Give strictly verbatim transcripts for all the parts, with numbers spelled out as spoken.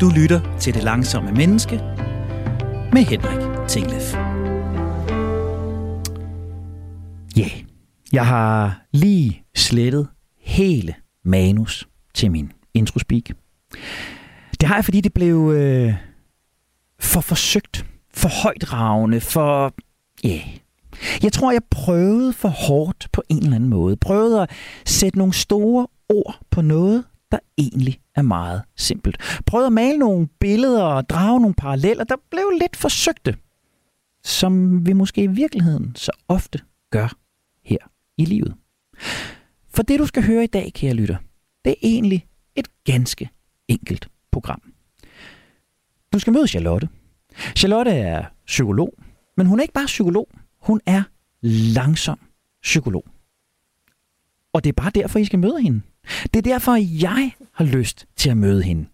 Du lytter til Det Langsomme Menneske med Henrik Tinglef. Ja, yeah. Jeg har lige slettet hele manus til min introspeak. Det har jeg, fordi det blev øh, for forsøgt, for højtragende, for... ja... Yeah. Jeg tror, jeg prøvede for hårdt på en eller anden måde. Prøvede at sætte nogle store ord på noget, der egentlig er meget simpelt. Prøvede at male nogle billeder og drage nogle paralleller, der blev lidt forsøgte. Som vi måske i virkeligheden så ofte gør her i livet. For det, du skal høre i dag, kære lytter, det er egentlig et ganske enkelt program. Du skal møde Charlotte. Charlotte er psykolog, men hun er ikke bare psykolog. Hun er langsom psykolog. Og det er bare derfor, I skal møde hende. Det er derfor, jeg har lyst til at møde hende.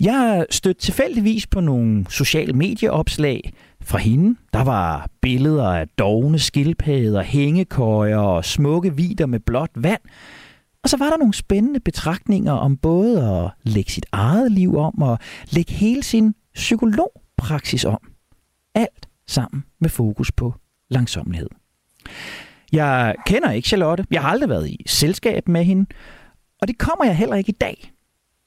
Jeg stødte tilfældigvis på nogle sociale medieopslag fra hende. Der var billeder af dovne skildpadder, hængekøjer og smukke vidder med blåt vand. Og så var der nogle spændende betragtninger om både at lægge sit eget liv om og lægge hele sin psykologpraksis om. Alt sammen med fokus på langsommelighed. Jeg kender ikke Charlotte. Jeg har aldrig været i selskab med hende. Og det kommer jeg heller ikke i dag.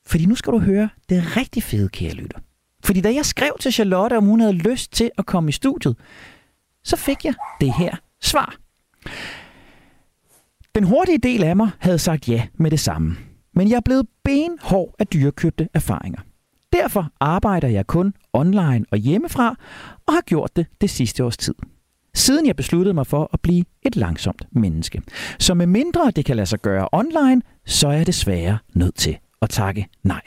Fordi nu skal du høre det rigtig fede, kære lytter. Fordi da jeg skrev til Charlotte, om hun havde lyst til at komme i studiet, så fik jeg det her svar. Den hurtige del af mig havde sagt ja med det samme. Men jeg er blevet benhård af dyrekøbte erfaringer. Derfor arbejder jeg kun online og hjemmefra, og har gjort det det sidste års tid. Siden jeg besluttede mig for at blive et langsomt menneske. Så med mindre det kan lade sig gøre online, så er jeg desværre nødt til at takke nej.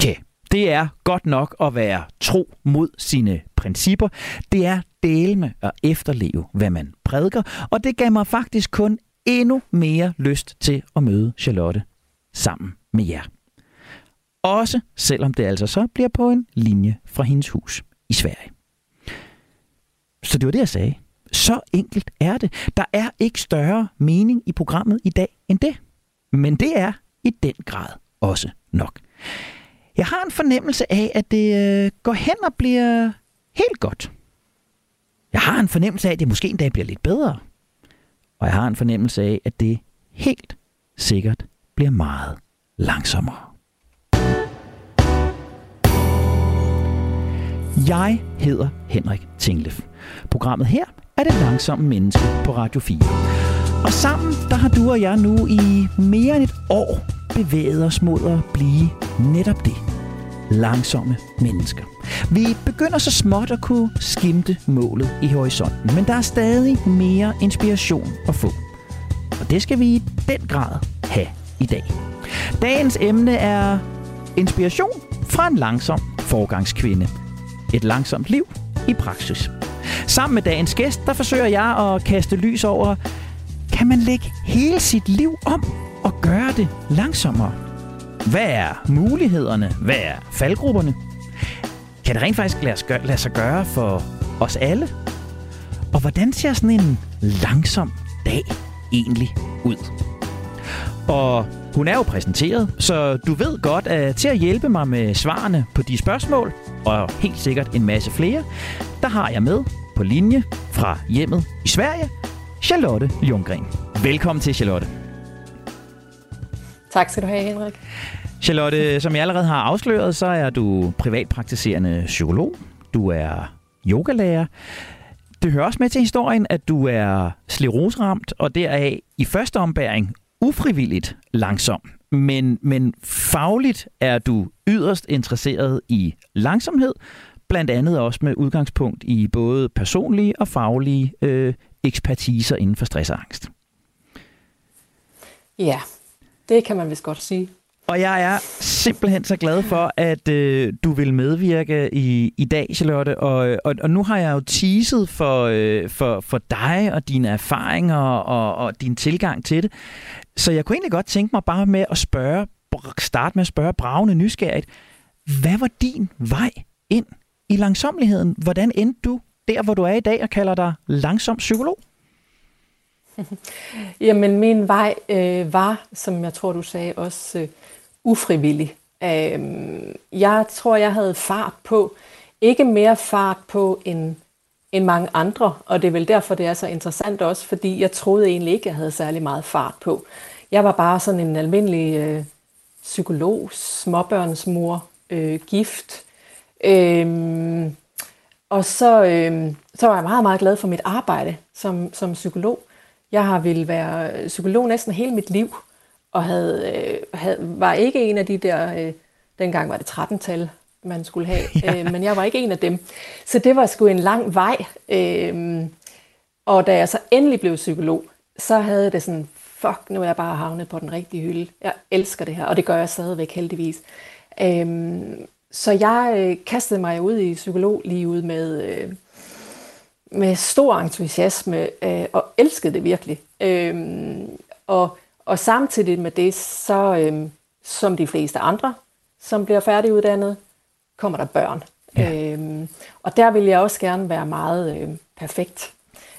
Tja, det er godt nok at være tro mod sine principper. Det er delme at efterleve, hvad man prædiker. Og det gav mig faktisk kun endnu mere lyst til at møde Charlotte sammen med jer. Også selvom det altså så bliver på en linje fra hendes hus i Sverige. Så det var det, jeg sagde. Så enkelt er det. Der er ikke større mening i programmet i dag end det. Men det er i den grad også nok. Jeg har en fornemmelse af, at det går hen og bliver helt godt. Jeg har en fornemmelse af, at det måske en dag bliver lidt bedre. Og jeg har en fornemmelse af, at det helt sikkert bliver meget langsommere. Jeg hedder Henrik Tinglef. Programmet her er Det Langsomme Menneske på Radio fire. Og sammen, der har du og jeg nu i mere end et år bevæget os mod at blive netop det. Langsomme mennesker. Vi begynder så småt at kunne skimte målet i horisonten, men der er stadig mere inspiration at få. Og det skal vi i den grad have i dag. Dagens emne er inspiration fra en langsom forgangskvinde. Et langsomt liv i praksis. Sammen med dagens gæst, der forsøger jeg at kaste lys over, kan man lægge hele sit liv om og gøre det langsommere? Hvad er mulighederne? Hvad er faldgrupperne? Kan det rent faktisk lade sig gøre, lade sig gøre for os alle? Og hvordan ser sådan en langsom dag egentlig ud? Og hun er jo præsenteret, så du ved godt, at til at hjælpe mig med svarene på de spørgsmål, og helt sikkert en masse flere, der har jeg med på linje fra hjemmet i Sverige, Charlotte Ljunggren. Velkommen til, Charlotte. Tak skal du have, Henrik. Charlotte, som jeg allerede har afsløret, så er du privatpraktiserende psykolog. Du er yogalærer. Det hører også med til historien, at du er skleroseramt, og deraf i første ombæring ufrivilligt langsom, men, men fagligt er du yderst interesseret i langsomhed, blandt andet også med udgangspunkt i både personlige og faglige øh, ekspertiser inden for stress og angst. Ja, det kan man vist godt sige. Og jeg er simpelthen så glad for, at øh, du vil medvirke i, i dag, Charlotte. Og, og, og nu har jeg jo teaset for, øh, for, for dig og dine erfaringer og, og din tilgang til det. Så jeg kunne egentlig godt tænke mig bare med at spørge, starte med at spørge bragende nysgerrigt. Hvad var din vej ind i langsommeligheden? Hvordan endte du der, hvor du er i dag og kalder dig langsom psykolog? Jamen, min vej øh, var, som jeg tror, du sagde også, øh, ufrivillig Øhm, jeg tror, jeg havde fart på. Ikke mere fart på end, end mange andre, og det er vel derfor, det er så interessant også, fordi jeg troede egentlig ikke, jeg havde særlig meget fart på. Jeg var bare sådan en almindelig øh, psykolog, småbørnsmor, øh, gift. Øhm, og så, øh, så var jeg meget, meget glad for mit arbejde som, som psykolog. Jeg har ville være psykolog næsten hele mit liv, og havde, øh, havde, var ikke en af de der, øh, dengang var det tretten-tal, man skulle have, ja. øh, men jeg var ikke en af dem. Så det var sgu en lang vej. Øh, og da jeg så endelig blev psykolog, så havde det sådan, fuck, nu er jeg bare havnet på den rigtige hylde. Jeg elsker det her, og det gør jeg stadigvæk heldigvis. Øh, så jeg øh, kastede mig ud i psykolog lige ud med... Øh, med stor entusiasme, øh, og elskede det virkelig. Øhm, og, og samtidig med det, så øhm, som de fleste andre, som bliver færdiguddannet, kommer der børn. Ja. Øhm, og der vil jeg også gerne være meget øhm, perfekt.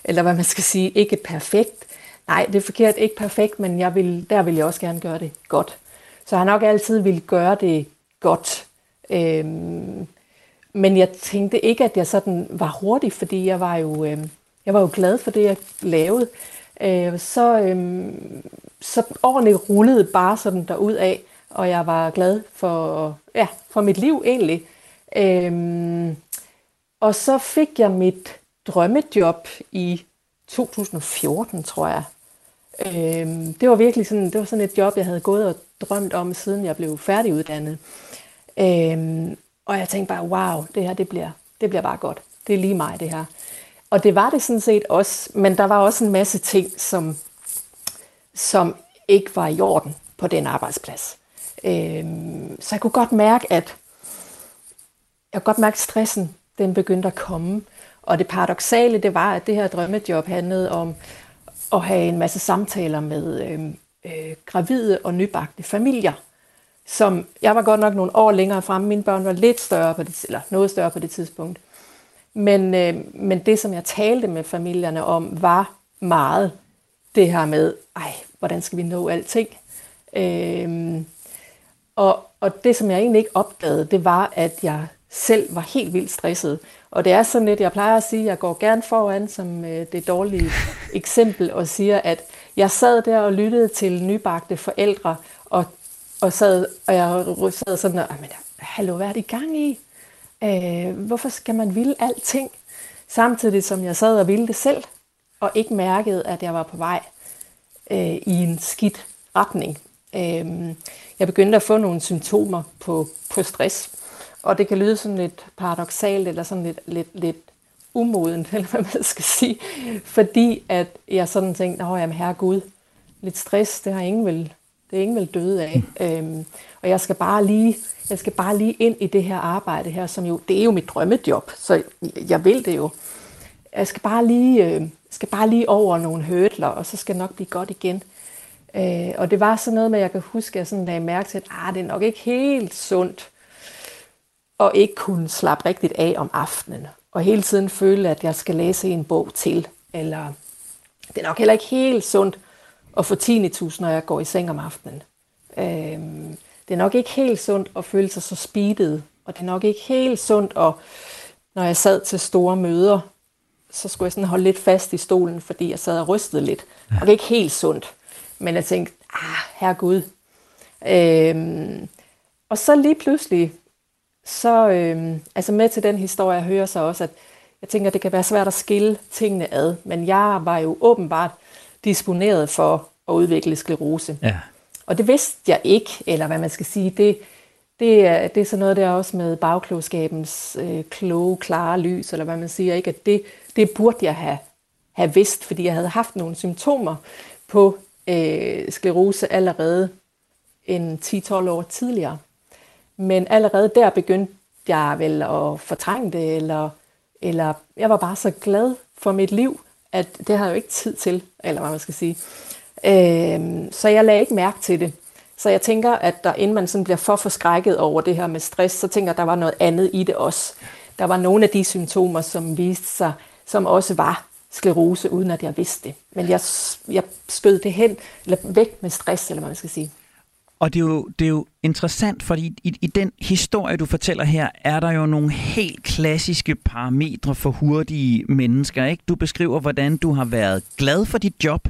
Eller hvad man skal sige, ikke perfekt. Nej, det er forkert, ikke perfekt, men jeg vil, der vil jeg også gerne gøre det godt. Så jeg nok altid ville gøre det godt. Øhm, Men jeg tænkte ikke, at jeg sådan var hurtig, fordi jeg var jo, øh, jeg var jo glad for det, jeg lavede. Øh, så, øh, så årene rullede bare sådan derudad, og jeg var glad for, ja, for mit liv egentlig. Øh, og så fik jeg mit drømmejob i to tusind og fjorten, tror jeg. Øh, det var virkelig sådan, det var sådan et job, jeg havde gået og drømt om, siden jeg blev færdiguddannet. Øh, Og jeg tænkte bare, wow, det her, det bliver, det bliver bare godt. Det er lige mig, det her. Og det var det sådan set også, men der var også en masse ting, som, som ikke var i orden på den arbejdsplads. Øhm, så jeg kunne godt mærke, at jeg kunne godt mærke, at stressen, den begyndte at komme. Og det paradoksale, det var, at det her drømmejob handlede om at have en masse samtaler med øhm, øh, gravide og nybagte familier. Som, jeg var godt nok nogle år længere fremme. Mine børn var lidt større på det, eller noget større på det tidspunkt. Men, øh, men det, som jeg talte med familierne om, var meget det her med, ej, hvordan skal vi nå alting? Øh, og, og det, som jeg egentlig ikke opdagede, det var, at jeg selv var helt vildt stresset. Og det er sådan lidt, jeg plejer at sige, at jeg går gerne foran som øh, det dårlige eksempel, og siger, at jeg sad der og lyttede til nybagte forældre, og Og, sad, og jeg sad sådan, og, men hallo, hvad er det i gang i? Øh, hvorfor skal man ville alting? Samtidig som jeg sad og ville det selv, og ikke mærkede, at jeg var på vej øh, i en skidt retning. Øh, jeg begyndte at få nogle symptomer på, på stress, og det kan lyde sådan lidt paradoksalt, eller sådan lidt, lidt, lidt umodent, eller hvad man skal sige, fordi at jeg sådan tænkte, åh, jamen herregud, lidt stress, det har ingen vel... Det er ingen vel døde af. Øhm, og jeg skal, bare lige, jeg skal bare lige ind i det her arbejde her, som jo, det er jo mit drømmejob, så jeg vil det jo. Jeg skal bare lige, øh, skal bare lige over nogle hurdler, og så skal det nok blive godt igen. Øh, og det var sådan noget med, at jeg kan huske, at jeg sådan lagde mærke til, at ah, det er nok ikke helt sundt at ikke kunne slappe rigtigt af om aftenen. Og hele tiden føle, at jeg skal læse en bog til. Eller det er nok heller ikke helt sundt, og få tinnitus, når jeg går i seng om aftenen. Øhm, det er nok ikke helt sundt at føle sig så speedet, og det er nok ikke helt sundt, at, når jeg sad til store møder, så skulle jeg sådan holde lidt fast i stolen, fordi jeg sad og rystede lidt. Ja. Og det er ikke helt sundt, men jeg tænkte, ah, herregud. Øhm, og så lige pludselig, så, øhm, altså med til den historie, jeg hører så også, at jeg tænker, det kan være svært at skille tingene ad, men jeg var jo åbenbart disponeret for at udvikle sklerose. Ja. Og det vidste jeg ikke, eller hvad man skal sige, det, det, er, det er sådan noget der også med bagklogskabens øh, kloge, klare lys, eller hvad man siger, ikke? At det, det burde jeg have, have vidst, fordi jeg havde haft nogle symptomer på øh, sklerose allerede en ti tolv år tidligere. Men allerede der begyndte jeg vel at fortrænge det, eller, eller jeg var bare så glad for mit liv, at det havde jeg jo ikke tid til, eller hvad man skal sige. Øhm, så jeg lagde ikke mærke til det. Så jeg tænker, at der, inden man sådan bliver for forskrækket over det her med stress, så tænker jeg, at der var noget andet i det også. Der var nogle af de symptomer, som viste sig, som også var sklerose, uden at jeg vidste det. Men jeg, jeg skød det hen, eller væk med stress, eller hvad man skal sige. Og det er jo, det er jo interessant, fordi i, i den historie, du fortæller her, er der jo nogle helt klassiske parametre for hurtige mennesker, ikke? Du beskriver, hvordan du har været glad for dit job,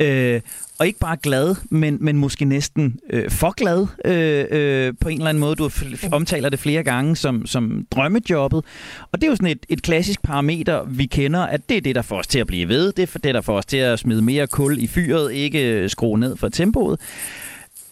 øh, og ikke bare glad, men, men måske næsten øh, for glad øh, øh, på en eller anden måde. Du f- omtaler det flere gange som, som drømmejobbet. Og det er jo sådan et, et klassisk parameter, vi kender, at det er det, der får os til at blive ved. Det er det, der får os til at smide mere kul i fyret, ikke skrue ned for tempoet.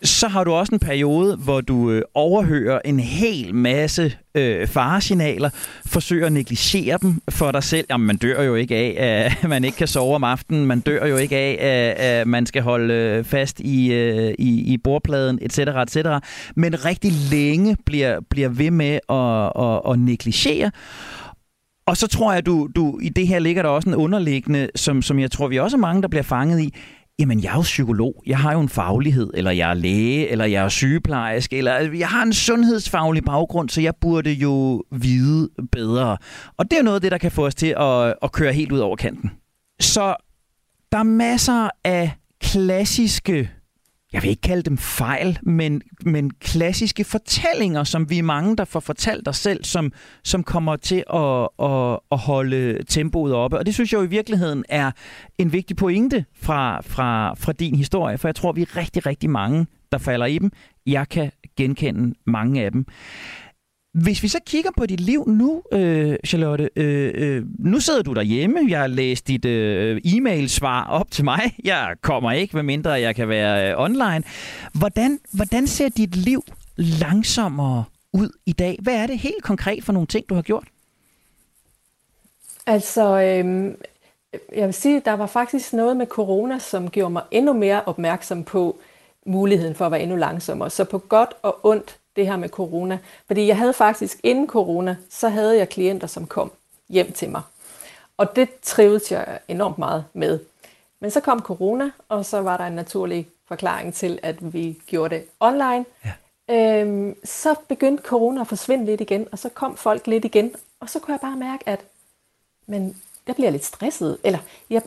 Så har du også en periode, hvor du overhører en hel masse øh, faresignaler, forsøger at negligere dem for dig selv. Jamen, man dør jo ikke af, at man ikke kan sove om aftenen. Man dør jo ikke af, at man skal holde fast i, øh, i, i bordpladen, et cetera, et cetera. Men rigtig længe bliver, bliver ved med at, at, at negligere. Og så tror jeg, du, du i det her ligger der også en underliggende, som, som jeg tror, vi også er mange, der bliver fanget i. Jamen, jeg er jo psykolog, jeg har jo en faglighed, eller jeg er læge, eller jeg er sygeplejerske, eller jeg har en sundhedsfaglig baggrund, så jeg burde jo vide bedre. Og det er jo noget af det, der kan få os til at, at køre helt ud over kanten. Så der er masser af klassiske, jeg vil ikke kalde dem fejl, men, men klassiske fortællinger, som vi er mange, der får fortalt os selv, som, som kommer til at, at, at holde tempoet oppe. Og det synes jeg jo i virkeligheden er en vigtig pointe fra, fra, fra din historie, for jeg tror, vi er rigtig, rigtig mange, der falder i dem. Jeg kan genkende mange af dem. Hvis vi så kigger på dit liv nu, øh, Charlotte, øh, øh, nu sidder du derhjemme, jeg har læst dit øh, e-mail-svar op til mig, jeg kommer ikke, medmindre jeg kan være øh, online. Hvordan, hvordan ser dit liv langsommere ud i dag? Hvad er det helt konkret for nogle ting, du har gjort? Altså, øh, jeg vil sige, der var faktisk noget med corona, som gjorde mig endnu mere opmærksom på muligheden for at være endnu langsommere. Så på godt og ondt, det her med corona. Fordi jeg havde faktisk, inden corona, så havde jeg klienter, som kom hjem til mig. Og det trivedes jeg enormt meget med. Men så kom corona, og så var der en naturlig forklaring til, at vi gjorde det online. Ja. Øhm, så begyndte corona at forsvinde lidt igen, og så kom folk lidt igen. Og så kunne jeg bare mærke, at men jeg bliver lidt stresset. Eller jeg,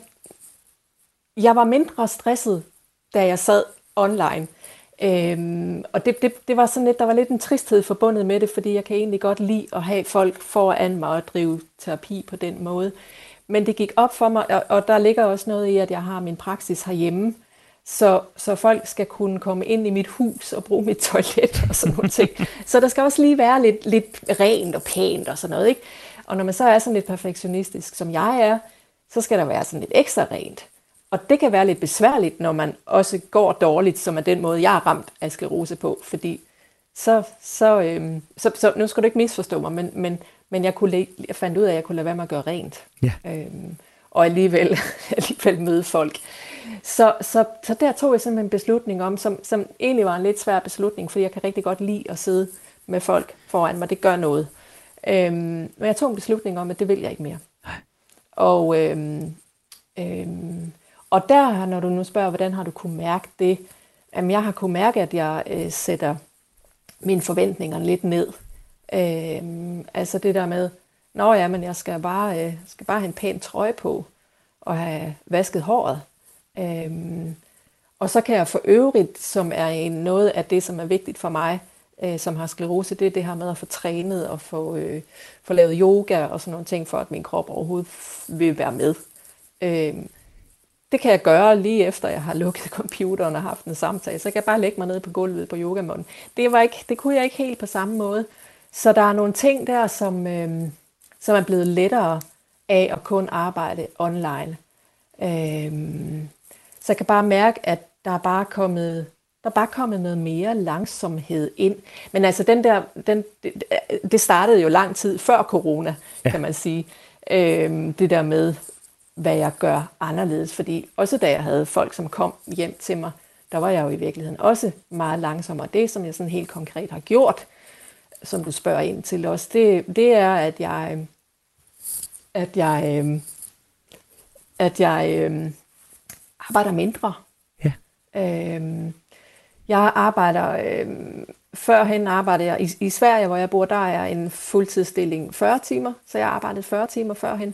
jeg var mindre stresset, da jeg sad online. Øhm, og det, det, det var sådan lidt, der var lidt en tristhed forbundet med det, fordi jeg kan egentlig godt lide at have folk foran mig og drive terapi på den måde. Men det gik op for mig, og, og der ligger også noget i, at jeg har min praksis herhjemme, så, så folk skal kunne komme ind i mit hus og bruge mit toilet og sådan nogle ting. Så der skal også lige være lidt, lidt rent og pænt og sådan noget, ikke? Og når man så er sådan lidt perfektionistisk, som jeg er, så skal der være sådan lidt ekstra rent. Og det kan være lidt besværligt, når man også går dårligt, som er den måde, jeg er ramt af sklerose på. Fordi så, så, øhm, så, så nu skal du ikke misforstå mig, men, men, men jeg, kunne, jeg fandt ud af, at jeg kunne lade være med at gøre rent. Ja. Øhm, og alligevel, alligevel møde folk. Så, så, så der tog jeg simpelthen en beslutning om, som, som egentlig var en lidt svær beslutning, fordi jeg kan rigtig godt lide at sidde med folk foran mig. Det gør noget. Øhm, men jeg tog en beslutning om, at det vil jeg ikke mere. Nej. Og... Øhm, øhm, Og der, når du nu spørger, hvordan har du kunne mærke det? Jamen, jeg har kunne mærke, at jeg øh, sætter mine forventninger lidt ned. Øh, altså det der med, nå ja, men jeg skal bare, øh, skal bare have en pæn trøje på og have vasket håret. Øh, og så kan jeg for øvrigt, som er en, noget af det, som er vigtigt for mig, øh, som har sklerose, det er det her med at få trænet og få, øh, få lavet yoga og sådan nogle ting, for at min krop overhovedet vil være med. Øh, Det kan jeg gøre lige efter, jeg har lukket computeren og haft en samtale. Så kan jeg bare lægge mig ned på gulvet på yogamånden. Det var ikke, det kunne jeg ikke helt på samme måde. Så der er nogle ting der, som, øh, som er blevet lettere af at kun arbejde online. Øh, så jeg kan bare mærke, at der er bare kommet, der er bare kommet noget mere langsomhed ind. Men altså, den der, den, det, det startede jo lang tid før corona, ja. Kan man sige. Øh, det der med... hvad jeg gør anderledes, fordi også da jeg havde folk, som kom hjem til mig, der var jeg jo i virkeligheden også meget langsommere. Det, som jeg sådan helt konkret har gjort, som du spørger ind til også, det, det er, at jeg, at jeg, at jeg øh, arbejder mindre. Ja. Øh, jeg arbejder, øh, førhen arbejdede jeg, i, i Sverige, hvor jeg bor, der er en fuldtidsstilling fyrre timer, så jeg arbejdede fyrre timer førhen.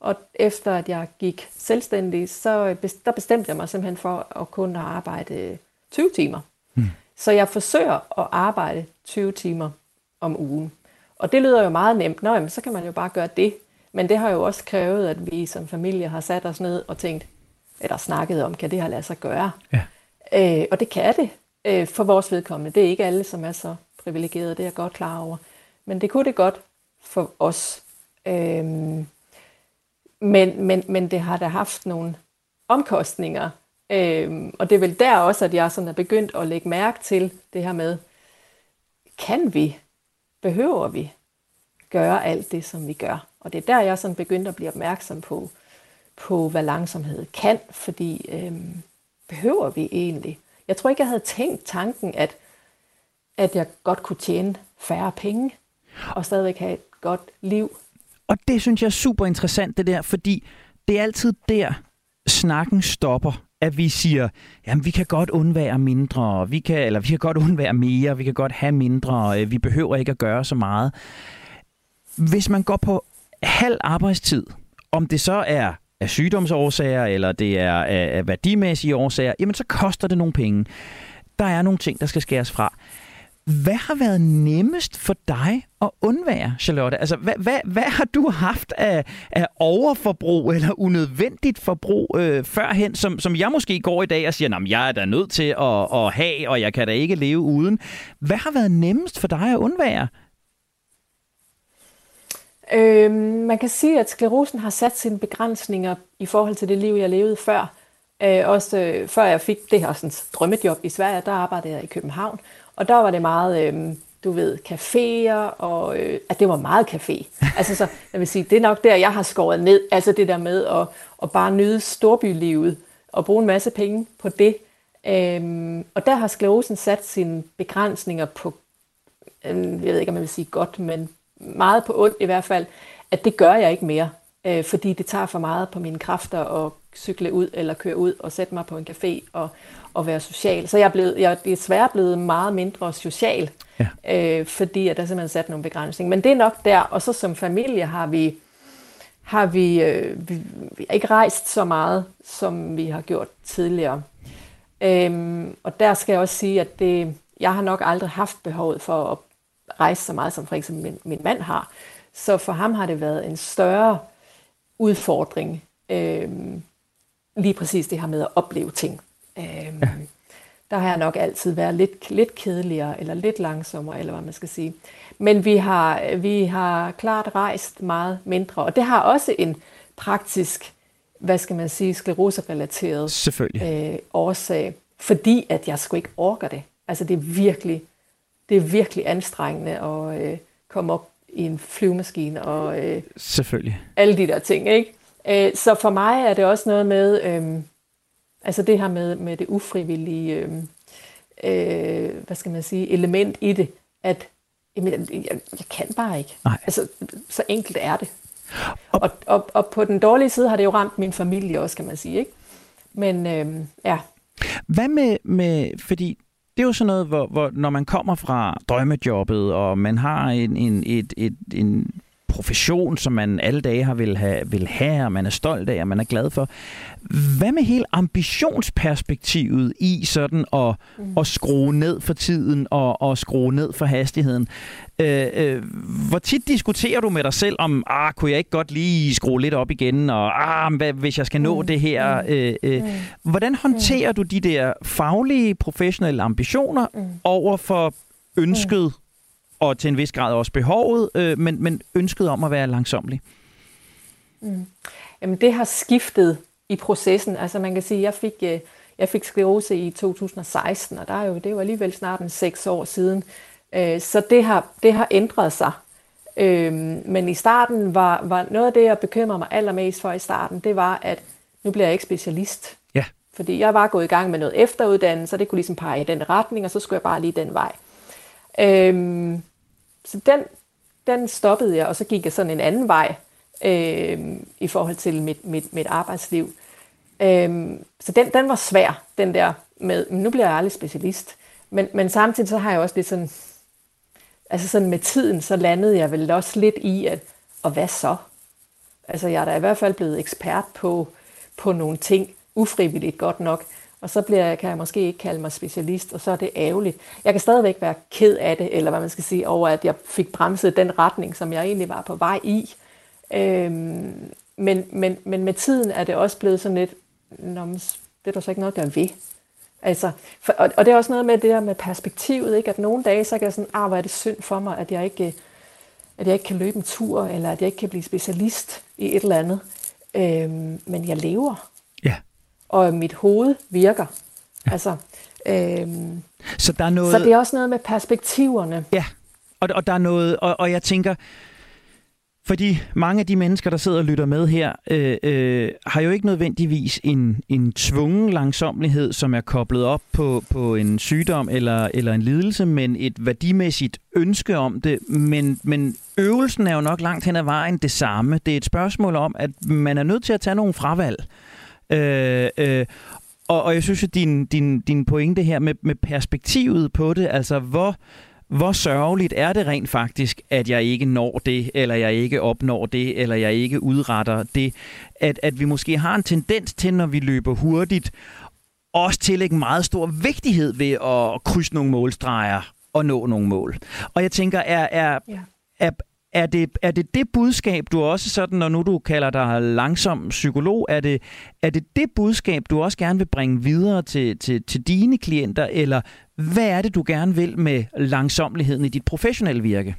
Og efter at jeg gik selvstændig, så der bestemte jeg mig simpelthen for at kun arbejde tyve timer. Mm. Så jeg forsøger at arbejde tyve timer om ugen. Og det lyder jo meget nemt. Nå, jamen, så kan man jo bare gøre det. Men det har jo også krævet, at vi som familie har sat os ned og tænkt, eller snakket om, kan det her lade sig gøre? Ja. Øh, og det kan det øh, for vores vedkommende. Det er ikke alle, som er så privilegerede, det er jeg godt klar over. Men det kunne det godt for os. Øh, men, men, men det har da haft nogle omkostninger. Øh, og det er vel der også, at jeg sådan er begyndt at lægge mærke til det her med, kan vi, behøver vi gøre alt det, som vi gør? Og det er der, jeg sådan begyndte at blive opmærksom på, på hvad langsomhed kan, fordi øhm, behøver vi egentlig? Jeg tror ikke, jeg havde tænkt tanken, at, at jeg godt kunne tjene færre penge, og stadigvæk have et godt liv. Og det synes jeg er super interessant, det der, fordi det er altid der, snakken stopper, at vi siger, jamen vi kan godt undvære mindre, vi kan, eller vi kan godt undvære mere, vi kan godt have mindre, vi behøver ikke at gøre så meget. Hvis man går på halv arbejdstid, om det så er af sygdomsårsager, eller det er af værdimæssige årsager, jamen så koster det nogle penge. Der er nogle ting, der skal skæres fra. Hvad har været nemmest for dig at undvære, Charlotte? Altså, hvad, hvad, hvad har du haft af, af overforbrug eller unødvendigt forbrug øh, førhen, som, som jeg måske går i dag og siger, jamen jeg er da nødt til at, at have, og jeg kan da ikke leve uden. Hvad har været nemmest for dig at undvære? Øhm, man kan sige, at sklerosen har sat sine begrænsninger i forhold til det liv, jeg levede før. Øh, også øh, før jeg fik det her sådan, drømmejob i Sverige, der arbejdede jeg i København. Og der var det meget, øh, du ved, caféer, og øh, at det var meget café. Altså så, jeg vil sige, det er nok der, jeg har skåret ned. Altså det der med at, at bare nyde storbylivet og bruge en masse penge på det. Øh, og der har sklerosen sat sine begrænsninger på, øh, jeg ved ikke, om man vil sige godt, men meget på ondt i hvert fald, at det gør jeg ikke mere, øh, fordi det tager for meget på mine kræfter at cykle ud eller køre ud og sætte mig på en café og, og være social. Så jeg er, blevet, jeg er desværre blevet meget mindre social, ja. øh, fordi at der simpelthen sat nogle begrænsninger. Men det er nok der, og så som familie har vi, har vi, øh, vi, vi har ikke rejst så meget, som vi har gjort tidligere. Øh, og der skal jeg også sige, at det, jeg har nok aldrig haft behovet for at rejse så meget, som for eksempel min, min mand har. Så for ham har det været en større udfordring, øh, lige præcis det her med at opleve ting. Øh, ja. Der har jeg nok altid været lidt, lidt kedeligere, eller lidt langsommere, eller hvad man skal sige. Men vi har, vi har klart rejst meget mindre, og det har også en praktisk, hvad skal man sige, skleroserelateret øh, årsag, fordi at jeg sgu ikke orker det. Altså det er virkelig Det er virkelig anstrengende at øh, komme op i en flyvemaskine og øh, selvfølgelig alle de der ting, ikke? Æ, så for mig er det også noget med, øh, altså det her med, med det ufrivillige, øh, øh, hvad skal man sige, element i det, at jeg, jeg, jeg kan bare ikke. Nej. Altså så enkelt er det. Og, og, og, og på den dårlige side har det jo ramt min familie også, kan man sige, ikke? Men øh, ja. Hvad med, med fordi det er jo sådan noget, hvor, hvor når man kommer fra drømmejobbet, og man har en, en, et, et, en profession, som man alle dage har vil have, vil have, og man er stolt af, og man er glad for. Hvad med hele ambitionsperspektivet i sådan at, mm. at skrue ned for tiden og, og skrue ned for hastigheden? Øh, øh, hvor tit diskuterer du med dig selv om, ah, kunne jeg ikke godt lige skrue lidt op igen, og ah, hvad, hvis jeg skal nå mm. det her? Øh, øh. Mm. Hvordan håndterer mm. du de der faglige, professionelle ambitioner mm. over for ønsket, mm. og til en vis grad også behovet, øh, men, men ønsket om at være langsomlig? Mm. Jamen, det har skiftet i processen. Altså man kan sige, jeg fik, øh, jeg fik sklerose i to tusind og seksten, og der er jo, det er jo alligevel snart en seks år siden. Øh, så det har, det har ændret sig. Øh, men i starten var, var noget af det, jeg bekymrede mig allermest for i starten, det var, at nu bliver jeg ikke specialist. Ja. Fordi jeg var gået i gang med noget efteruddannelse, og det kunne ligesom pege i den retning, og så skulle jeg bare lige den vej. Øhm, så den, den stoppede jeg, og så gik jeg sådan en anden vej øhm, i forhold til mit, mit, mit arbejdsliv. Øhm, så den, den var svær, den der med, nu bliver jeg aldrig specialist. Men, men samtidig så har jeg også lidt sådan, altså sådan med tiden, så landede jeg vel også lidt i, at og hvad så? Altså jeg er da i hvert fald blevet ekspert på, på nogle ting, ufrivilligt godt nok. Og så bliver jeg, kan jeg måske ikke kalde mig specialist, og så er det ærgerligt. Jeg kan stadigvæk være ked af det, eller hvad man skal sige, over at jeg fik bremset den retning, som jeg egentlig var på vej i. Øhm, men, men, men med tiden er det også blevet sådan lidt, nå, det er der så ikke noget, der er ved. Altså, for, og, og det er også noget med det der med perspektivet, ikke? At nogle dage, så kan jeg sådan, ah, hvor er det synd for mig, at jeg ikke, at jeg ikke kan løbe en tur, eller at jeg ikke kan blive specialist i et eller andet. Øhm, men jeg lever. Ja. Og mit hoved virker. Ja. Altså, øhm, så, der er noget... så det er også noget med perspektiverne. Ja, og, og der er noget, og, og jeg tænker, fordi mange af de mennesker, der sidder og lytter med her, øh, øh, har jo ikke nødvendigvis en, en tvungen langsommelighed, som er koblet op på, på en sygdom eller, eller en lidelse, men et værdimæssigt ønske om det. Men, men øvelsen er jo nok langt hen ad vejen det samme. Det er et spørgsmål om, at man er nødt til at tage nogle fravalg. Øh, øh, og, og jeg synes, at din, din, din pointe her med, med perspektivet på det, altså hvor... Hvor sørgeligt er det rent faktisk, at jeg ikke når det, eller jeg ikke opnår det, eller jeg ikke udretter det? At, at vi måske har en tendens til, når vi løber hurtigt, også tillægge meget stor vigtighed ved at krydse nogle målstreger og nå nogle mål. Og jeg tænker, er, er, ja. er, er, det, er det det budskab, du også sådan, når nu du kalder dig langsom psykolog, er det, er det det budskab, du også gerne vil bringe videre til, til, til dine klienter, eller... Hvad er det, du gerne vil med langsommeligheden i dit professionelle virke?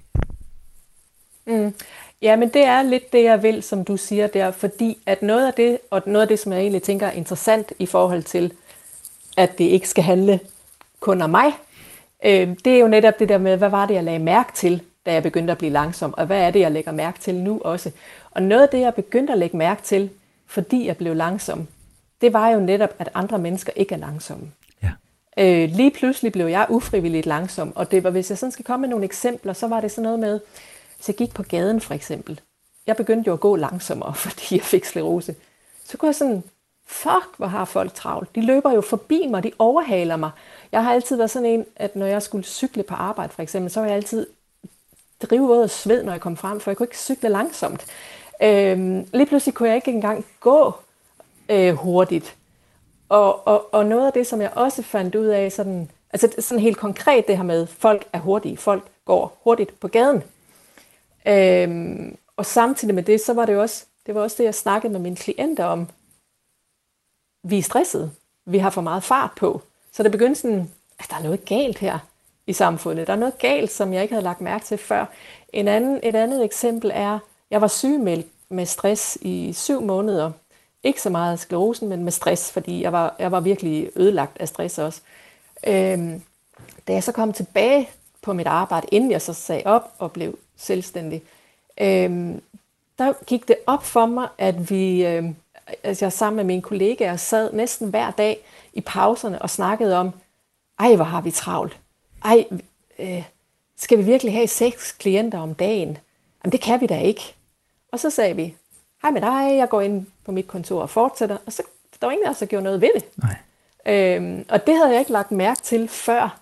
Mm. Ja, men det er lidt det, jeg vil, som du siger der, fordi at noget af det, og noget af det, som jeg egentlig tænker er interessant i forhold til, at det ikke skal handle kun om mig, øh, det er jo netop det der med, hvad var det, jeg lagde mærke til, da jeg begyndte at blive langsom, og hvad er det, jeg lægger mærke til nu også. Og noget af det, jeg begyndte at lægge mærke til, fordi jeg blev langsom, det var jo netop, at andre mennesker ikke er langsomme. Øh, lige pludselig blev jeg ufrivilligt langsom, og det var, hvis jeg sådan skal komme med nogle eksempler, så var det sådan noget med, hvis jeg gik på gaden for eksempel, jeg begyndte jo at gå langsommere, fordi jeg fik sklerose, så kunne jeg sådan, fuck, hvor har folk travlt, de løber jo forbi mig, de overhaler mig. Jeg har altid været sådan en, at når jeg skulle cykle på arbejde for eksempel, så var jeg altid drivvåd og sved, når jeg kom frem, for jeg kunne ikke cykle langsomt. Øh, lige pludselig kunne jeg ikke engang gå øh, hurtigt. Og, og, og noget af det, som jeg også fandt ud af, sådan, altså sådan helt konkret det her med, folk er hurtige, folk går hurtigt på gaden. Øhm, og samtidig med det, så var det også det, var også det jeg snakkede med mine klienter om. Vi er stressede, vi har for meget fart på. Så det begyndte sådan, at der er noget galt her i samfundet. Der er noget galt, som jeg ikke havde lagt mærke til før. En anden, et andet eksempel er, jeg var sygemeldt med stress i syv måneder. Ikke så meget af sklerosen, men med stress, fordi jeg var, jeg var virkelig ødelagt af stress også. Øhm, da jeg så kom tilbage på mit arbejde, inden jeg så sagde op og blev selvstændig, øhm, der gik det op for mig, at vi, øhm, altså jeg sammen med mine kollegaer sad næsten hver dag i pauserne og snakkede om, ej, hvor har vi travlt. Ej, øh, skal vi virkelig have seks klienter om dagen? Jamen, det kan vi da ikke. Og så sagde vi, hej med dig, jeg går ind på mit kontor og fortsætter, og så der var ingen, der så gjorde noget ved det. Nej. Øhm, og det havde jeg ikke lagt mærke til, før,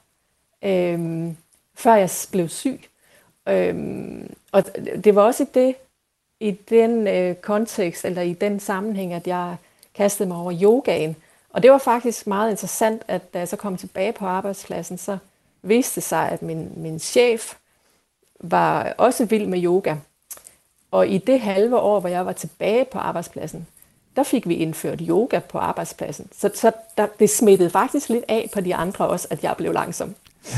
øhm, før jeg blev syg. Øhm, og det var også i, det, i den øh, kontekst, eller i den sammenhæng, at jeg kastede mig over yogaen. Og det var faktisk meget interessant, at da jeg så kom tilbage på arbejdspladsen, så viste det sig, at min, min chef var også vild med yoga. Og i det halve år, hvor jeg var tilbage på arbejdspladsen, der fik vi indført yoga på arbejdspladsen. Så, så der, det smittede faktisk lidt af på de andre også, at jeg blev langsom. Ja.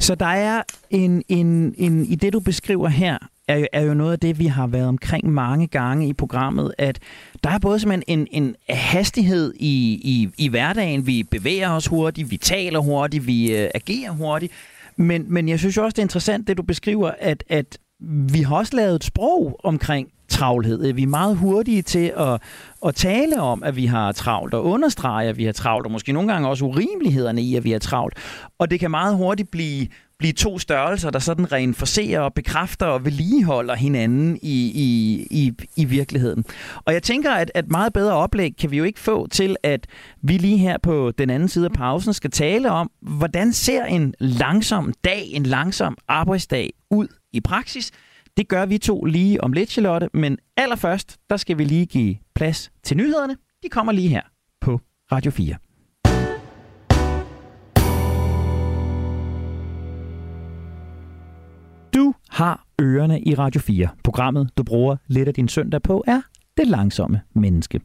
Så der er en, en, en, i det, du beskriver her, er jo, er jo noget af det, vi har været omkring mange gange i programmet, at der er både simpelthen en, en hastighed i, i, i hverdagen. Vi bevæger os hurtigt, vi taler hurtigt, vi øh, agerer hurtigt. Men, men jeg synes også, det er interessant, det du beskriver, at... at vi har også lavet et sprog omkring travlhed. Vi er meget hurtige til at, at tale om, at vi har travlt, og understrege, at vi har travlt, og måske nogle gange også urimelighederne i, at vi har travlt. Og det kan meget hurtigt blive, blive to størrelser, der sådan reinforcerer og bekræfter og vedligeholder hinanden i, i, i, i virkeligheden. Og jeg tænker, at, at meget bedre oplæg kan vi jo ikke få til, at vi lige her på den anden side af pausen skal tale om, hvordan ser en langsom dag, en langsom arbejdsdag ud i praksis. Det gør vi to lige om lidt, Charlotte, men allerførst, der skal vi lige give plads til nyhederne. De kommer lige her på Radio fire. har ørerne i Radio fire. Programmet, du bruger lidt af din søndag på, er Det Langsomme Menneske.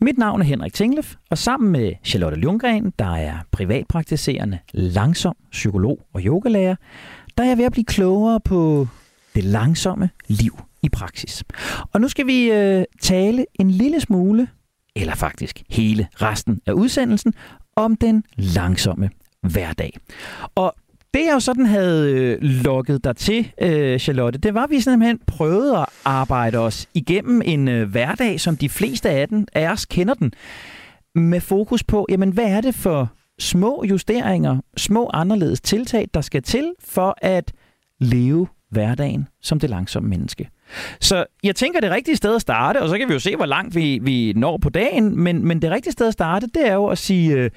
Mit navn er Henrik Tinglef, og sammen med Charlotte Ljunggren, der er privatpraktiserende, langsom psykolog og yogalærer, der er jeg ved at blive klogere på det langsomme liv i praksis. Og nu skal vi øh, tale en lille smule, eller faktisk hele resten af udsendelsen, om den langsomme hverdag. Og det, jeg jo sådan havde øh, lokket dig til, øh, Charlotte, det var, at vi simpelthen prøvede at arbejde os igennem en øh, hverdag, som de fleste af, den, af os kender den, med fokus på, jamen, hvad er det for små justeringer, små anderledes tiltag, der skal til for at leve hverdagen som det langsomme menneske. Så jeg tænker, det rigtige sted at starte, og så kan vi jo se, hvor langt vi, vi når på dagen, men, men det rigtige sted at starte, det er jo at sige... Øh,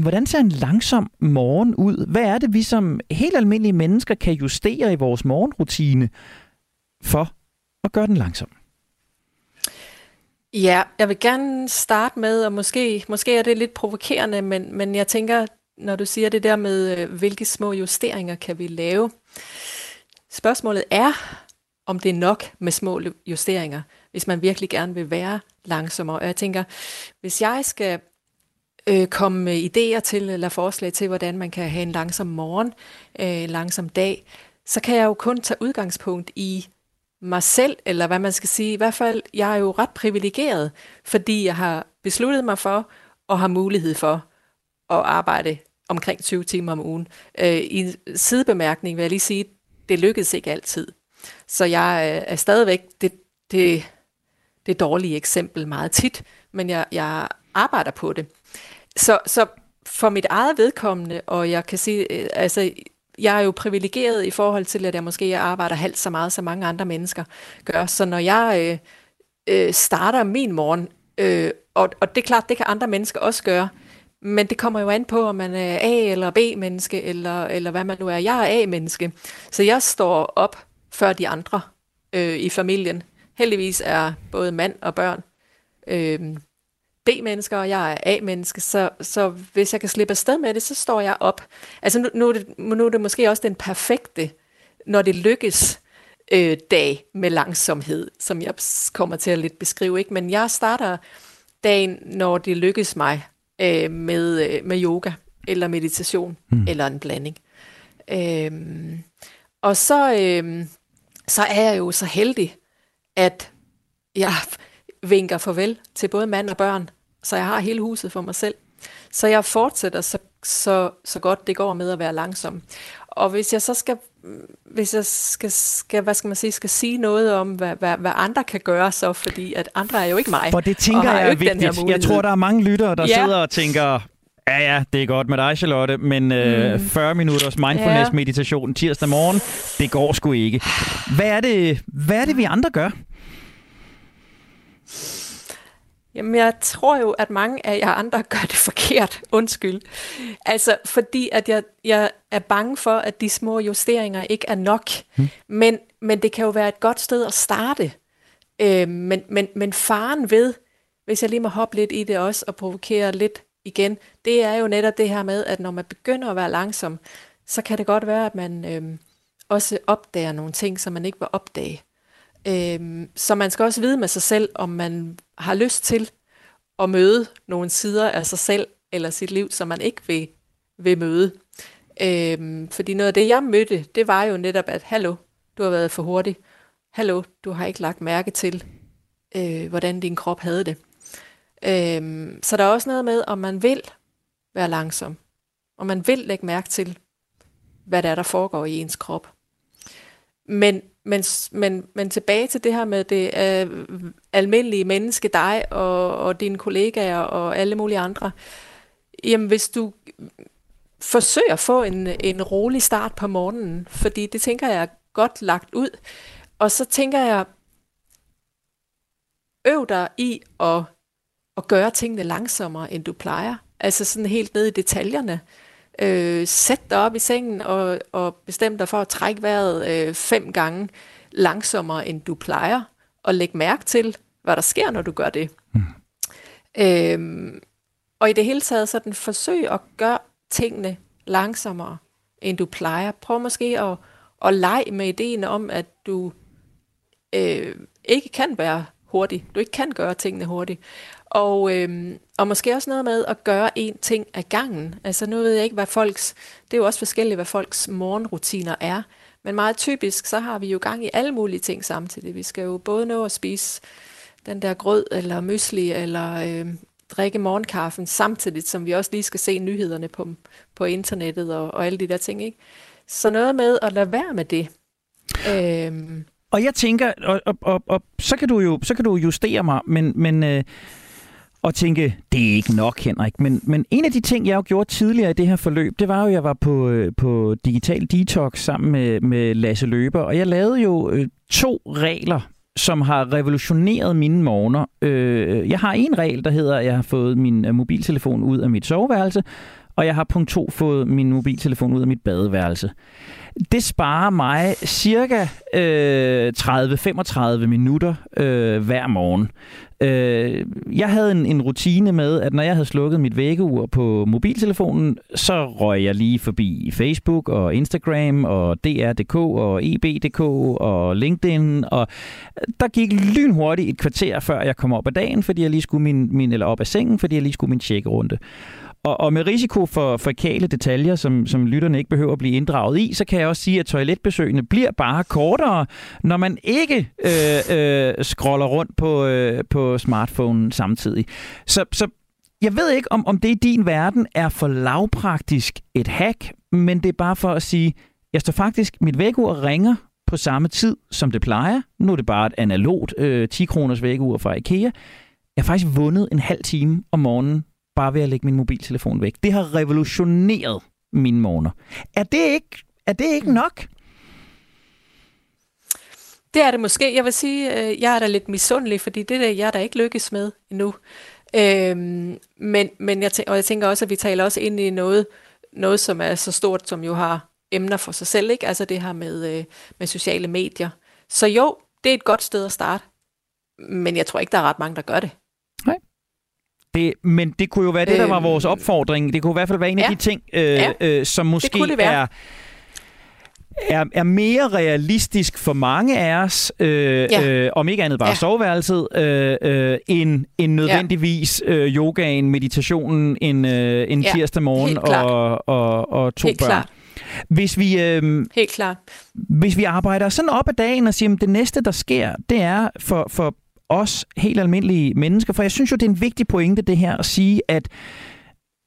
Hvordan ser en langsom morgen ud? Hvad er det, vi som helt almindelige mennesker kan justere i vores morgenrutine for at gøre den langsom? Ja, jeg vil gerne starte med, og måske, måske er det lidt provokerende, men, men jeg tænker, når du siger det der med, hvilke små justeringer kan vi lave? Spørgsmålet er, om det er nok med små justeringer, hvis man virkelig gerne vil være langsommere. Og jeg tænker, hvis jeg skal... Øh, komme med idéer til eller forslag til, hvordan man kan have en langsom morgen, øh, langsom dag, så kan jeg jo kun tage udgangspunkt i mig selv, eller hvad man skal sige. I hvert fald, jeg er jo ret privilegeret, fordi jeg har besluttet mig for, og har mulighed for at arbejde omkring tyve timer om ugen. Øh, i en sidebemærkning vil jeg lige sige, det lykkedes ikke altid. Så jeg øh, er stadigvæk det, det, det dårlige eksempel meget tit, men jeg, jeg arbejder på det. Så, så for mit eget vedkommende, og jeg kan sige, altså, jeg er jo privilegeret i forhold til, at jeg måske arbejder halvt så meget, som mange andre mennesker gør. Så når jeg øh, starter min morgen, øh, og, og det er klart, det kan andre mennesker også gøre, men det kommer jo an på, om man er A- eller B-menneske, eller, eller hvad man nu er. Jeg er A-menneske, så jeg står op før de andre øh, i familien. Heldigvis er både mand og børn øh, B-mennesker, og jeg er A-menneske, så, så hvis jeg kan slippe afsted med det, så står jeg op. Altså nu, nu, er, det, nu er det måske også den perfekte, når det lykkes, øh, dag med langsomhed, som jeg kommer til at lidt beskrive, ikke? Men jeg starter dagen, når det lykkes mig, øh, med, øh, med yoga, eller meditation, mm. eller en blanding. Øh, og så, øh, så er jeg jo så heldig, at jeg... vinker farvel til både mand og børn, så jeg har hele huset for mig selv. Så jeg fortsætter så, så, så godt det går med at være langsom. Og hvis jeg så skal, hvis jeg skal, skal hvad skal man sige, skal sige noget om, hvad, hvad, hvad andre kan gøre så, fordi at andre er jo ikke mig. For det tænker jeg er vigtigt. Jeg tror, der er mange lyttere, der ja. sidder og tænker, ja ja, det er godt med dig, Charlotte, men øh, mm. fyrre minutters mindfulness-meditation ja. tirsdag morgen, det går sgu ikke. Hvad er det, hvad er det vi andre gør? Jamen, jeg tror jo, at mange af jer andre gør det forkert. Undskyld. Altså, fordi at jeg, jeg er bange for, at de små justeringer ikke er nok. Mm. Men, men det kan jo være et godt sted at starte. Øh, men, men, men faren ved, hvis jeg lige må hoppe lidt i det også, og provokere lidt igen, det er jo netop det her med, at når man begynder at være langsom, så kan det godt være, at man øh, også opdager nogle ting, som man ikke vil opdage. Så man skal også vide med sig selv, om man har lyst til at møde nogle sider af sig selv eller sit liv, som man ikke vil, vil møde. Øhm, fordi noget af det, jeg mødte, det var jo netop, at hallo, du har været for hurtig. Hallo, du har ikke lagt mærke til, øh, hvordan din krop havde det. Øhm, så der er også noget med, om man vil være langsom. Om man vil lægge mærke til, hvad der er, der foregår i ens krop. Men Men, men, men tilbage til det her med det øh, almindelige menneske, dig og, og dine kollegaer og alle mulige andre. Jamen hvis du forsøger at få en, en rolig start på morgenen, fordi det tænker jeg er godt lagt ud, og så tænker jeg, øv dig i at, at gøre tingene langsommere, end du plejer. Altså sådan helt ned i detaljerne. Øh, sæt dig op i sengen og, og bestem dig for at trække vejret øh, fem gange langsommere, end du plejer, og læg mærke til, hvad der sker, når du gør det. Mm. Øh, og i det hele taget, så den forsøg at gøre tingene langsommere, end du plejer. Prøv måske at, og leg med ideen om, at du øh, ikke kan være hurtig. Du ikke kan gøre tingene hurtigt. Og, øh, og måske også noget med at gøre én ting ad gangen. Altså nu ved jeg ikke, hvad folks... Det er jo også forskelligt, hvad folks morgenrutiner er. Men meget typisk, så har vi jo gang i alle mulige ting samtidig. Vi skal jo både nå at spise den der grød eller mysli eller øh, drikke morgenkaffen samtidig, som vi også lige skal se nyhederne på, på internettet og, og alle de der ting, ikke? Så noget med at lade være med det. Øhm. Og jeg tænker, og, og, og, og så kan du jo så kan du justere mig, men, men øh, og tænke, det er ikke nok, Henrik. Men, men en af de ting, jeg jo gjorde tidligere i det her forløb, det var jo, at jeg var på, på Digital Detox sammen med, med Lasse Løber, og jeg lavede jo øh, to regler, som har revolutioneret mine morgener. Øh, jeg har en regel, der hedder, at jeg har fået min øh, mobiltelefon ud af mit soveværelse, og jeg har punkt to fået min mobiltelefon ud af mit badeværelse. Det sparer mig cirka øh, tredive til femogtredive minutter øh, hver morgen. Øh, jeg havde en, en rutine med, at når jeg havde slukket mit vækkeur på mobiltelefonen, så røg jeg lige forbi Facebook og Instagram og D R punktum d k og E B punktum d k og LinkedIn. Og der gik lynhurtigt et kvarter, før jeg kom op af dagen, fordi jeg lige skulle min, min eller op af sengen, fordi jeg lige skulle min tjekrunde. Og, og med risiko for fækale detaljer, som, som lytterne ikke behøver at blive inddraget i, så kan jeg også sige, at toiletbesøgene bliver bare kortere, når man ikke øh, øh, scroller rundt på, øh, på smartphonen samtidig. Så, så jeg ved ikke, om, om det i din verden er for lavpraktisk et hack, men det er bare for at sige, jeg står faktisk, mit vækkeur ringer på samme tid, som det plejer. Nu er det bare et analogt øh, ti kroners vækkeur fra IKEA. Jeg har faktisk vundet en halv time om morgenen, bare ved at lægge min mobiltelefon væk. Det har revolutioneret mine morgener. Er det ikke, er det ikke nok? Det er det måske. Jeg vil sige, at jeg er da lidt misundelig, fordi det der, jeg der ikke lykkes med endnu. Øhm, men, men jeg, tæ- og jeg tænker også, at vi taler også ind i noget, noget, som er så stort, som jo har emner for sig selv, ikke? Altså det her med, øh, med sociale medier. Så jo, det er et godt sted at starte. Men jeg tror ikke, der er ret mange, der gør det. Nej. Det, men det kunne jo være det, der var vores opfordring. Det kunne i hvert fald være en af ja. de ting, øh, ja. øh, som måske er, er, er mere realistisk for mange af os, øh, ja. øh, om ikke andet bare ja. soveværelset, øh, øh, end, end nødvendigvis øh, yogaen, meditationen, en, øh, en ja. tirsdag morgen og, og, og to Helt børn. Klar. Hvis vi, øh, Helt klar. Hvis vi arbejder sådan op ad dagen og siger, at det næste, der sker, det er for... for os helt almindelige mennesker, for jeg synes jo, det er en vigtig pointe, det her, at sige, at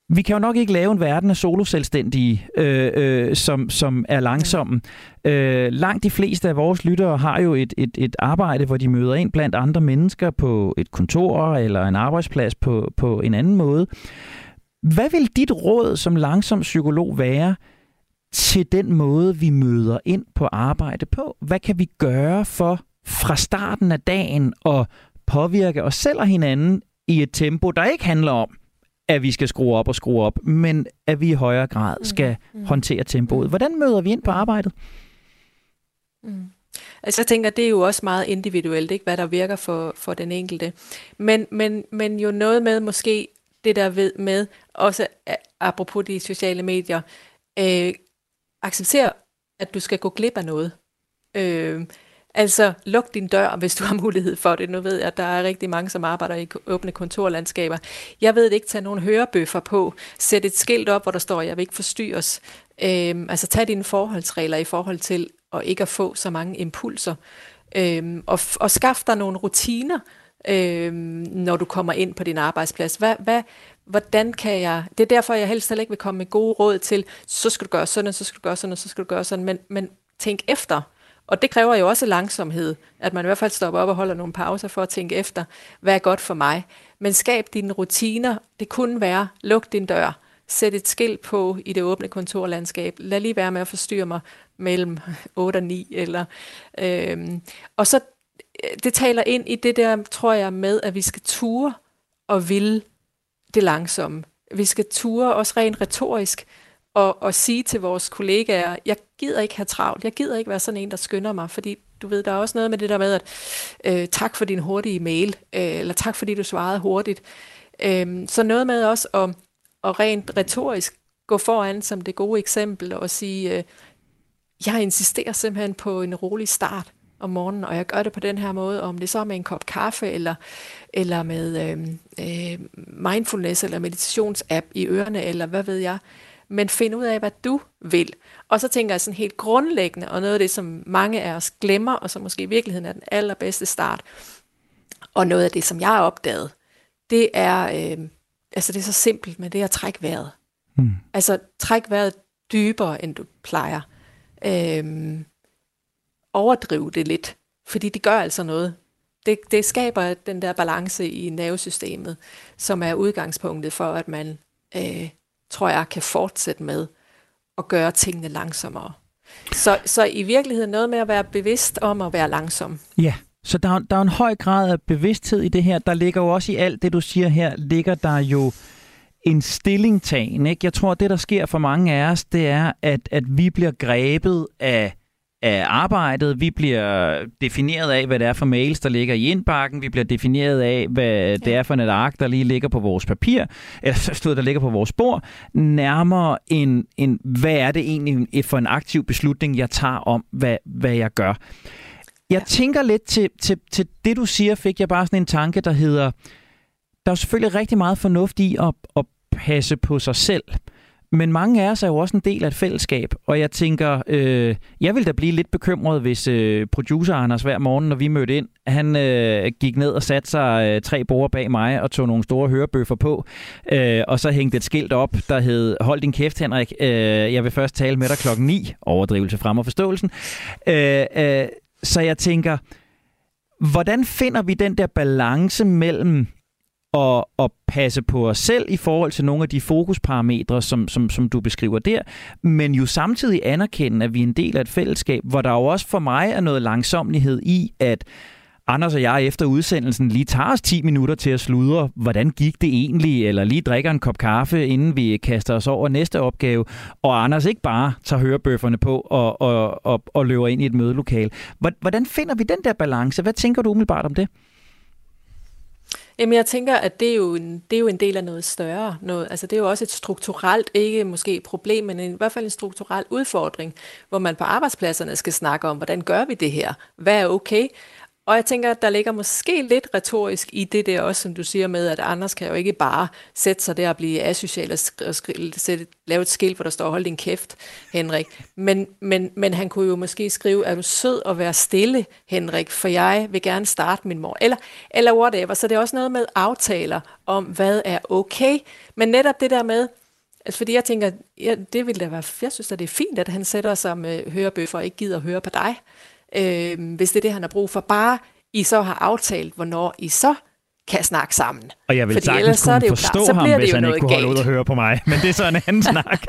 vi kan jo nok ikke lave en verden af soloselvstændige, øh, øh, som, som er langsomme. Øh, langt de fleste af vores lyttere har jo et, et, et arbejde, hvor de møder ind blandt andre mennesker på et kontor eller en arbejdsplads på, på en anden måde. Hvad vil dit råd som langsom psykolog være til den måde, vi møder ind på arbejde på? Hvad kan vi gøre for fra starten af dagen og påvirke os selv og hinanden i et tempo, der ikke handler om, at vi skal skrue op og skrue op, men at vi i højere grad skal mm. håndtere tempoet. Hvordan møder vi ind på arbejdet? Mm. Altså jeg tænker, det er jo også meget individuelt, ikke, hvad der virker for, for den enkelte. Men, men, men jo noget med måske det der ved med, også apropos de sociale medier, øh, acceptere, at du skal gå glip af noget. Øh, Altså, luk din dør, hvis du har mulighed for det. Nu ved jeg, at der er rigtig mange, som arbejder i åbne kontorlandskaber. Jeg ved ikke, tage nogle hørebøffer på. Sæt et skilt op, hvor der står, jeg vil ikke forstyrres. Øhm, altså, tag dine forholdsregler i forhold til at ikke at få så mange impulser. Øhm, og, og skaf dig nogle rutiner, øhm, når du kommer ind på din arbejdsplads. Hvad, hvad, hvordan kan jeg... Det er derfor, jeg helst heller ikke vil komme med gode råd til, så skal du gøre sådan, så skal du gøre sådan, så skal du gøre sådan. Men, men tænk efter. Og det kræver jo også langsomhed, at man i hvert fald stopper op og holder nogle pauser for at tænke efter, hvad er godt for mig. Men skab dine rutiner. Det kunne være, luk din dør, sæt et skilt på i det åbne kontorlandskab, lad lige være med at forstyrre mig mellem otte og ni. Eller, øhm. Og så, det taler ind i det der, tror jeg, med, at vi skal ture og ville det langsomme. Vi skal ture også rent retorisk. Og, og sige til vores kollegaer, jeg gider ikke have travlt, jeg gider ikke være sådan en, der skynder mig, fordi du ved, der er også noget med det der med, at øh, tak for din hurtige mail, øh, eller tak fordi du svarede hurtigt. Øh, så noget med også at, at rent retorisk gå foran som det gode eksempel, og sige, øh, jeg insisterer simpelthen på en rolig start om morgenen, og jeg gør det på den her måde, om det så er med en kop kaffe, eller, eller med øh, øh, mindfulness, eller meditationsapp i ørerne, eller hvad ved jeg. Men find ud af, hvad du vil. Og så tænker jeg sådan helt grundlæggende, og noget af det, som mange af os glemmer, og som måske i virkeligheden er den allerbedste start, og noget af det, som jeg har opdaget, det er, øh, altså det er så simpelt, men det er at trække vejret. Mm. Altså træk vejret dybere, end du plejer. Øh, overdrive det lidt, fordi det gør altså noget. Det, det skaber den der balance i nervesystemet, som er udgangspunktet for, at man, øh, tror jeg, kan fortsætte med at gøre tingene langsommere. Så, så i virkeligheden noget med at være bevidst om at være langsom. Ja, så der, der er en høj grad af bevidsthed i det her. Der ligger jo også i alt det, du siger her, ligger der jo en stillingtagen, ikke? Jeg tror, det der sker for mange af os, det er, at, at vi bliver grebet af af arbejdet, vi bliver defineret af, hvad det er for mails, der ligger i indbakken, vi bliver defineret af, hvad det er for et ark, der lige ligger på vores papir, eller stod, der ligger på vores bord, nærmere en, en hvad er det egentlig for en aktiv beslutning, jeg tager om, hvad, hvad jeg gør. Jeg ja. tænker lidt til, til, til det, du siger, fik jeg bare sådan en tanke, der hedder, der er selvfølgelig rigtig meget fornuft i at, at passe på sig selv. Men mange af os er jo også en del af et fællesskab, og jeg tænker, øh, jeg ville da blive lidt bekymret, hvis øh, producer Anders hver morgen, når vi mødte ind, han øh, gik ned og satte sig øh, tre borde bag mig og tog nogle store hørebøffer på, øh, og så hængte et skilt op, der hed, hold din kæft Henrik, øh, jeg vil først tale med dig klokken ni, overdrivelse frem og forståelsen. Øh, øh, så jeg tænker, hvordan finder vi den der balance mellem og, og passe på os selv i forhold til nogle af de fokusparametre, som, som, som du beskriver der, men jo samtidig anerkende, at vi er en del af et fællesskab, hvor der jo også for mig er noget langsomlighed i, at Anders og jeg efter udsendelsen lige tager os ti minutter til at sludre, hvordan gik det egentlig, eller lige drikker en kop kaffe, inden vi kaster os over næste opgave, og Anders ikke bare tager hørebøfferne på og, og, og, og løber ind i et mødelokale. Hvordan finder vi den der balance? Hvad tænker du umiddelbart om det? Jamen jeg tænker, at det er, jo en, det er jo en del af noget større. Noget, altså det er jo også et strukturelt, ikke måske problem, men i hvert fald en strukturel udfordring, hvor man på arbejdspladserne skal snakke om, hvordan gør vi det her? Hvad er okay? Og jeg tænker, at der ligger måske lidt retorisk i det der også, som du siger med, at Anders kan jo ikke bare sætte sig der og blive asocial og skri- sætte, lave et skilt, hvor der står, hold din kæft, Henrik. Men, men, men han kunne jo måske skrive, er du sød at være stille, Henrik, for jeg vil gerne starte min mor. Eller, eller whatever. Så det er også noget med aftaler om, hvad er okay. Men netop det der med, altså fordi jeg tænker, ja, det ville da være, jeg synes at det er fint, at han sætter sig med hørebøffer og ikke gider at høre på dig. Øh, hvis det er det, han har brug for. Bare I så har aftalt, hvornår I så kan snakke sammen. Og jeg vil sagtens kunne forstå klar, ham, hvis han ikke kunne holde galt ud og høre på mig. Men det er så en anden snak.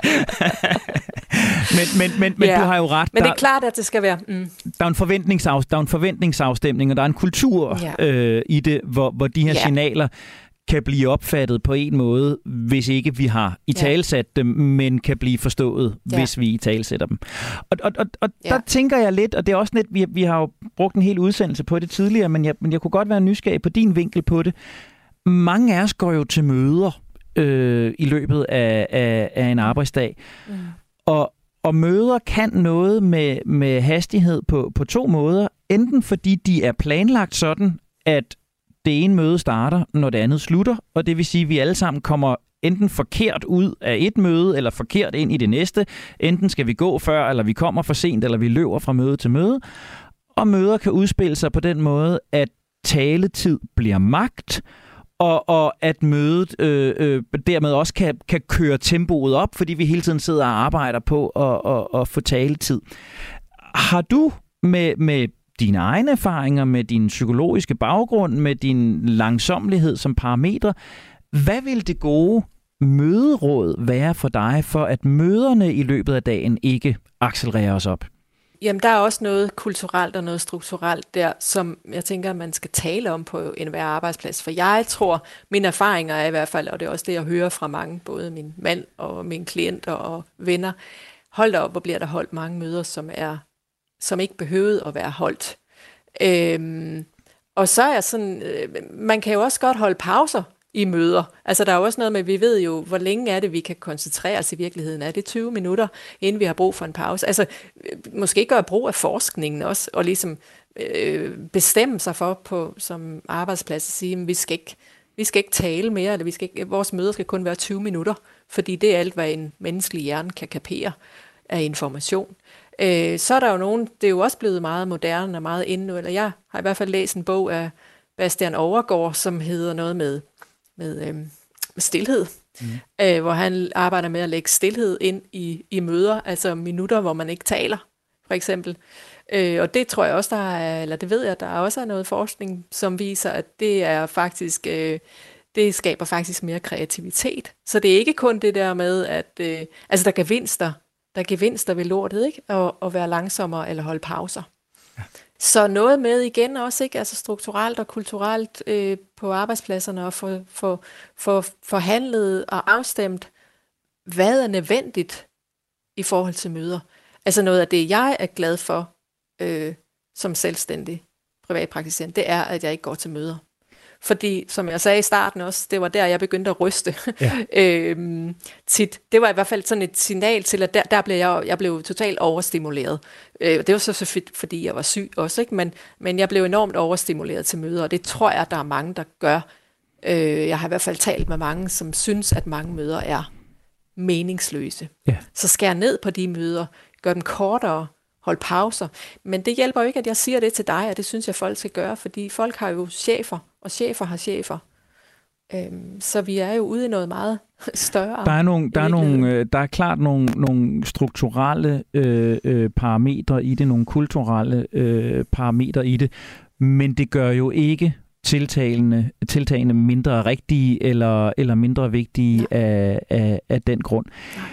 men men, men, men ja. Du har jo ret. Men det er klart, at det skal være. Mm. Der er en forventningsaf, der er en forventningsafstemning, og der er en kultur ja. øh, i det, hvor, hvor de her ja. signaler kan blive opfattet på en måde, hvis ikke vi har italesat dem, men kan blive forstået, ja. hvis vi italesætter dem. Og, og, og, og ja. der tænker jeg lidt, og det er også lidt, vi, vi har jo brugt en hel udsendelse på det tidligere, men jeg, men jeg kunne godt være nysgerrig på din vinkel på det. Mange af os går jo til møder øh, i løbet af, af, af en arbejdsdag, mm. og, og møder kan noget med, med hastighed på, på to måder. Enten fordi de er planlagt sådan, at det ene møde starter, når det andet slutter, og det vil sige, at vi alle sammen kommer enten forkert ud af et møde, eller forkert ind i det næste. Enten skal vi gå før, eller vi kommer for sent, eller vi løber fra møde til møde. Og møder kan udspille sig på den måde, at taletid bliver magt, og, og at mødet øh, øh, dermed også kan, kan køre tempoet op, fordi vi hele tiden sidder og arbejder på at, at, at få taletid. Har du med... med dine egne erfaringer, med din psykologiske baggrund, med din langsomlighed som parametre. Hvad vil det gode møderåd være for dig, for at møderne i løbet af dagen ikke accelererer os op? Jamen, der er også noget kulturelt og noget strukturelt der, som jeg tænker, man skal tale om på enhver arbejdsplads. For jeg tror, mine erfaringer er i hvert fald, og det er også det, jeg hører fra mange, både min mand og mine klienter og venner, hold da op, hvor bliver der holdt mange møder, som er som ikke behøvede at være holdt. Øhm, og så er sådan, øh, man kan jo også godt holde pauser i møder. Altså der er også noget med, vi ved jo, hvor længe er det, vi kan koncentrere os i virkeligheden. Er det tyve minutter, inden vi har brug for en pause? Altså måske gøre brug af forskningen også, og ligesom øh, bestemme sig for på som arbejdsplads at sige, at vi skal ikke, vi skal ikke tale mere, eller vi skal ikke, vores møder skal kun være tyve minutter, fordi det er alt, hvad en menneskelig hjerne kan kapere af information. Øh, så er der jo nogen, det er jo også blevet meget moderne og meget inde nu, eller jeg har i hvert fald læst en bog af Bastian Overgaard, som hedder noget med med, øh, med stilhed, mm. øh, hvor han arbejder med at lægge stilhed ind i, i møder, altså minutter, hvor man ikke taler, for eksempel. Øh, og det tror jeg også, der er, eller det ved jeg, der er også er noget forskning, som viser, at det er faktisk, øh, det skaber faktisk mere kreativitet. Så det er ikke kun det der med, at øh, altså der er gevinster, der er gevinster ved lortet, ikke? Og, og være langsommere eller holde pauser. Ja. Så noget med igen også, ikke, altså strukturelt og kulturelt øh, på arbejdspladserne og få for, for, forhandlet og afstemt, hvad er nødvendigt i forhold til møder. Altså noget af det, jeg er glad for øh, som selvstændig privatpraktiserende, det er, at jeg ikke går til møder. Fordi, som jeg sagde i starten også, det var der, jeg begyndte at ryste. Ja. øhm, tit, det var i hvert fald sådan et signal til, at der, der blev jeg, jeg blev totalt overstimuleret. Øh, det var så, så fordi jeg var syg også, ikke? Men, men jeg blev enormt overstimuleret til møder, og det tror jeg, der er mange, der gør. Øh, jeg har i hvert fald talt med mange, som synes, at mange møder er meningsløse. Ja. Så skær ned på de møder, gør dem kortere, hold pauser. Men det hjælper jo ikke, at jeg siger det til dig, og det synes jeg, folk skal gøre, fordi folk har jo chefer, og chefer har chefer. Øhm, så vi er jo ude i noget meget større. Der er, nogle, der er, nogle, der er klart nogle, nogle strukturelle øh, parametre i det, nogle kulturelle øh, parametre i det, men det gør jo ikke tiltagene, tiltagene mindre rigtige eller, eller mindre vigtige af, af, af den grund. Nej.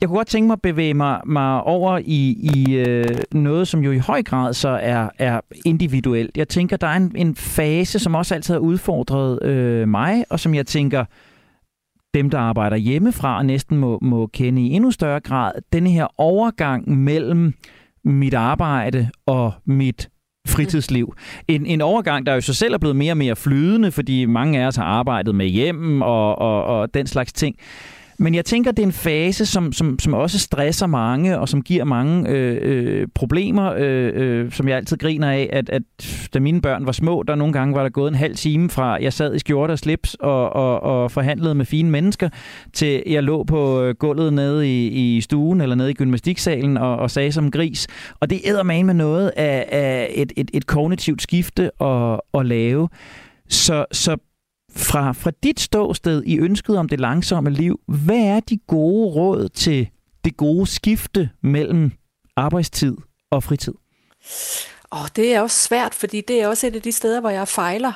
Jeg kunne godt tænke mig at bevæge mig, mig over i, i øh, noget, som jo i høj grad så er, er individuelt. Jeg tænker, der er en, en fase, som også altid har udfordret øh, mig, og som jeg tænker, dem, der arbejder hjemmefra, næsten må, må kende i endnu større grad. Denne her overgang mellem mit arbejde og mit fritidsliv. En, en overgang, der jo så selv er blevet mere og mere flydende, fordi mange af os har arbejdet med hjem og, og, og den slags ting. Men jeg tænker, det er en fase, som, som, som også stresser mange, og som giver mange øh, øh, problemer, øh, øh, som jeg altid griner af, at, at da mine børn var små, der nogle gange var der gået en halv time fra, jeg sad i skjorte og slips og, og, og forhandlede med fine mennesker, til jeg lå på gulvet nede i, i stuen eller nede i gymnastiksalen og, og sagde som gris. Og det æder man med noget af, af et, et, et kognitivt skifte at, at lave. Så... så Fra, fra dit ståsted i ønsket om det langsomme liv, hvad er de gode råd til det gode skifte mellem arbejdstid og fritid? Åh, det er også svært, fordi det er også et af de steder, hvor jeg fejler,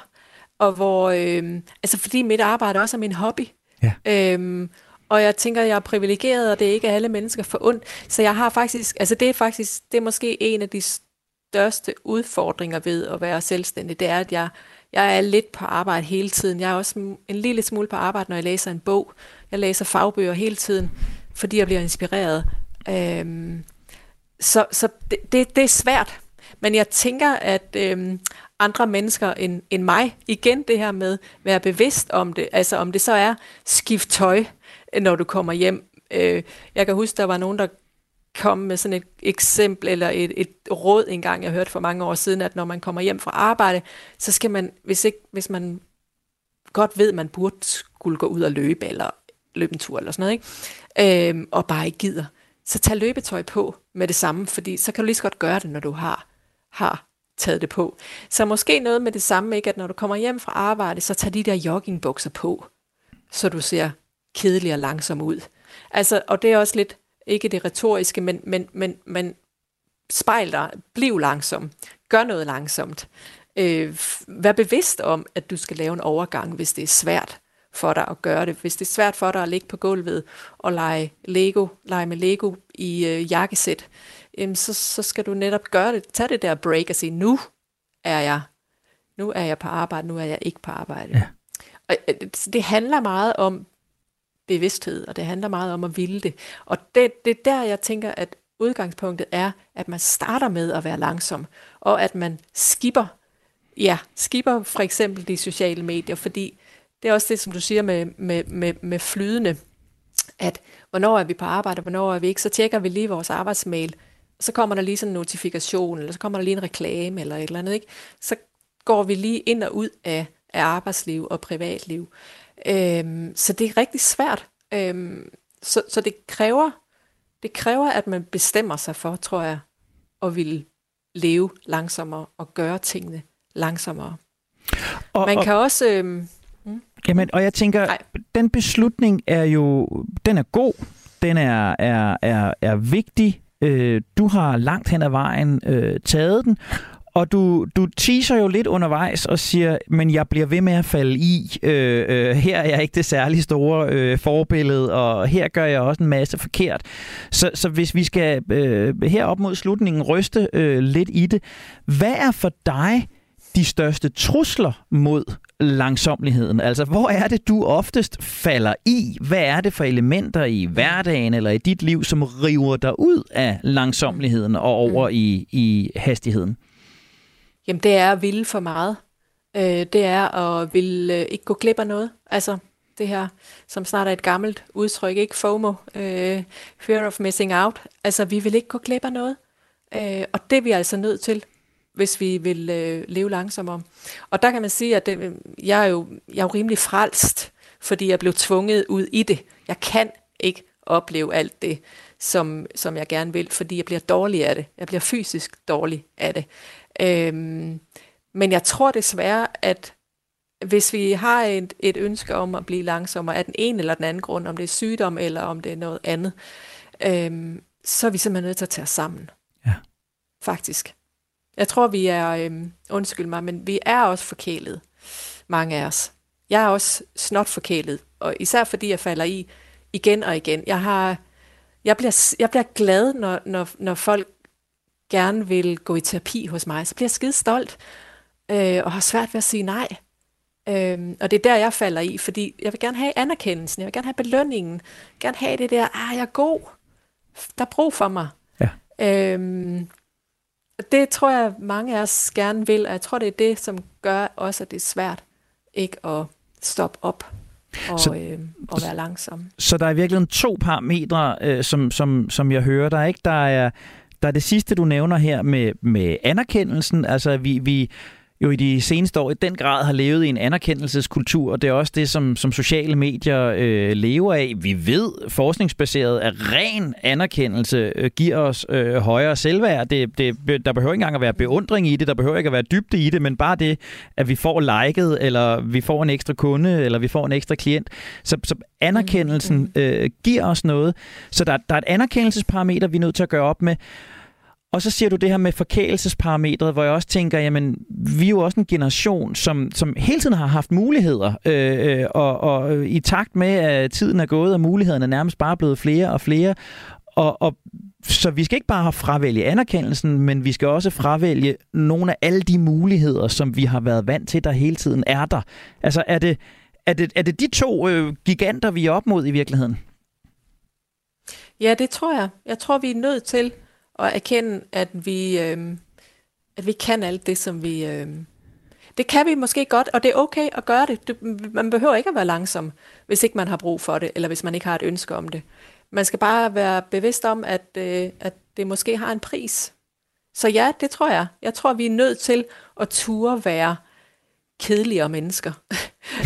og hvor, øh, altså fordi mit arbejde også er min hobby. Ja. Øh, og jeg tænker, jeg er privilegeret, og det er ikke alle mennesker forundt. Så jeg har faktisk, altså det er faktisk, det er måske en af de største udfordringer ved at være selvstændig, det er, at jeg Jeg er lidt på arbejde hele tiden. Jeg er også en lille smule på arbejde, når jeg læser en bog. Jeg læser fagbøger hele tiden, fordi jeg bliver inspireret. Øhm, så så det, det, det er svært. Men jeg tænker, at øhm, andre mennesker end, end mig, igen det her med, være bevidst om det. Altså om det så er skift tøj, når du kommer hjem. Øh, jeg kan huske, der var nogen, der kom med sådan et eksempel eller et, et råd engang, jeg hørte for mange år siden, at når man kommer hjem fra arbejde, så skal man, hvis, ikke, hvis man godt ved, man burde skulle gå ud og løbe, eller løbe en tur eller sådan noget, ikke? Øhm, og bare ikke gider, så tag løbetøj på med det samme, fordi så kan du lige så godt gøre det, når du har, har taget det på. Så måske noget med det samme, ikke? At når du kommer hjem fra arbejde, så tag de der joggingbukser på, så du ser kedelig og langsom ud. Altså, og det er også lidt ikke det retoriske, men, men, men, men spejl dig, bliv langsom, gør noget langsomt. Øh, vær bevidst om, at du skal lave en overgang, hvis det er svært for dig at gøre det. Hvis det er svært for dig at ligge på gulvet og lege, Lego, lege med Lego i øh, jakkesæt, øh, så, så skal du netop gøre det. Tag det der break og sige, nu er jeg, nu er jeg på arbejde, nu er jeg ikke på arbejde. Ja. Og, det handler meget om bevidsthed, og det handler meget om at ville det. Og det, det er der, jeg tænker, at udgangspunktet er, at man starter med at være langsom, og at man skipper, ja, skipper for eksempel de sociale medier, fordi det er også det, som du siger med, med, med, med flydende, at hvornår er vi på arbejde, og hvornår er vi ikke, så tjekker vi lige vores arbejdsmail, og så kommer der lige sådan en notifikation, eller så kommer der lige en reklame, eller et eller andet, ikke? Så går vi lige ind og ud af, af arbejdsliv og privatliv. Øhm, så det er rigtig svært. Øhm, så så det, kræver, det kræver, at man bestemmer sig for, tror jeg, at ville leve langsommere og gøre tingene langsommere. Og, man kan og... også... Øhm, Jamen, og jeg tænker, Nej. den beslutning er jo, den er god, den er, er, er, er vigtig, øh, du har langt hen ad vejen øh, taget den, og du, du teaser jo lidt undervejs og siger, men jeg bliver ved med at falde i, øh, øh, her er jeg ikke det særlig store øh, forbillede, og her gør jeg også en masse forkert. Så, så hvis vi skal øh, herop mod slutningen ryste øh, lidt i det, hvad er for dig de største trusler mod langsomligheden? Altså, hvor er det, du oftest falder i? Hvad er det for elementer i hverdagen eller i dit liv, som river dig ud af langsomligheden og over i, i hastigheden? Jamen, det er at ville for meget. Det er at ville ikke gå glip af noget. Altså, det her, som snart er et gammelt udtryk, ikke? FOMO, fear of missing out. Altså, vi vil ikke gå glip af noget. Og det er vi altså nødt til, hvis vi vil øh, leve langsommere. Og der kan man sige, at det, jeg, er jo, jeg er jo rimelig frelst, fordi jeg blev tvunget ud i det. Jeg kan ikke opleve alt det, som, som jeg gerne vil, fordi jeg bliver dårlig af det. Jeg bliver fysisk dårlig af det. Øhm, men jeg tror desværre, at hvis vi har et, et ønske om at blive langsommere, af den ene eller den anden grund, om det er sygdom eller om det er noget andet, øhm, så er vi simpelthen nødt til at tage os sammen. Ja. Faktisk. Jeg tror, vi er, øhm, undskyld mig, men vi er også forkælet, mange af os. Jeg er også snot forkælet, og især fordi jeg falder i igen og igen. Jeg, har, jeg, bliver, jeg bliver glad, når, når, når folk gerne vil gå i terapi hos mig. Så bliver jeg skide stolt, øh, og har svært ved at sige nej. Øh, og det er der, jeg falder i, fordi jeg vil gerne have anerkendelsen, jeg vil gerne have belønningen, jeg vil gerne have det der, ah, jeg er god, der er brug for mig. Ja. Øh, Det tror jeg, mange af os gerne vil, og jeg tror, det er det, som gør også, at det er svært ikke at stoppe op og, så, øh, og være langsom. Så der er virkelig to parametre, øh, som, som, som jeg hører der, ikke? Der er, der er det sidste, du nævner her med, med anerkendelsen. Altså, vi... vi jo i de seneste år i den grad har levet i en anerkendelseskultur, og det er også det, som, som sociale medier øh, lever af. Vi ved, forskningsbaseret, at ren anerkendelse øh, giver os øh, højere selvværd. Det, det, der behøver ikke engang at være beundring i det, der behøver ikke at være dybde i det, men bare det, at vi får liket, eller vi får en ekstra kunde, eller vi får en ekstra klient. Så, så anerkendelsen øh, giver os noget. Så der, der er et anerkendelsesparameter, vi er nødt til at gøre op med. Og så siger du det her med forkælelsesparametret, hvor jeg også tænker, jamen, vi er jo også en generation, som, som hele tiden har haft muligheder, øh, og, og i takt med, at tiden er gået, og mulighederne er nærmest bare blevet flere og flere. Og, og, så vi skal ikke bare fravælge anerkendelsen, men vi skal også fravælge nogle af alle de muligheder, som vi har været vant til, der hele tiden er der. Altså, er det, er det, er det de to øh, giganter, vi er op mod i virkeligheden? Ja, det tror jeg. Jeg tror, vi er nødt til og erkende, at vi, øh, at vi kan alt det, som vi... Øh, det kan vi måske godt, og det er okay at gøre det. det. Man behøver ikke at være langsom, hvis ikke man har brug for det, eller hvis man ikke har et ønske om det. Man skal bare være bevidst om, at, øh, at det måske har en pris. Så ja, det tror jeg. Jeg tror, vi er nødt til at ture være kedeligere mennesker.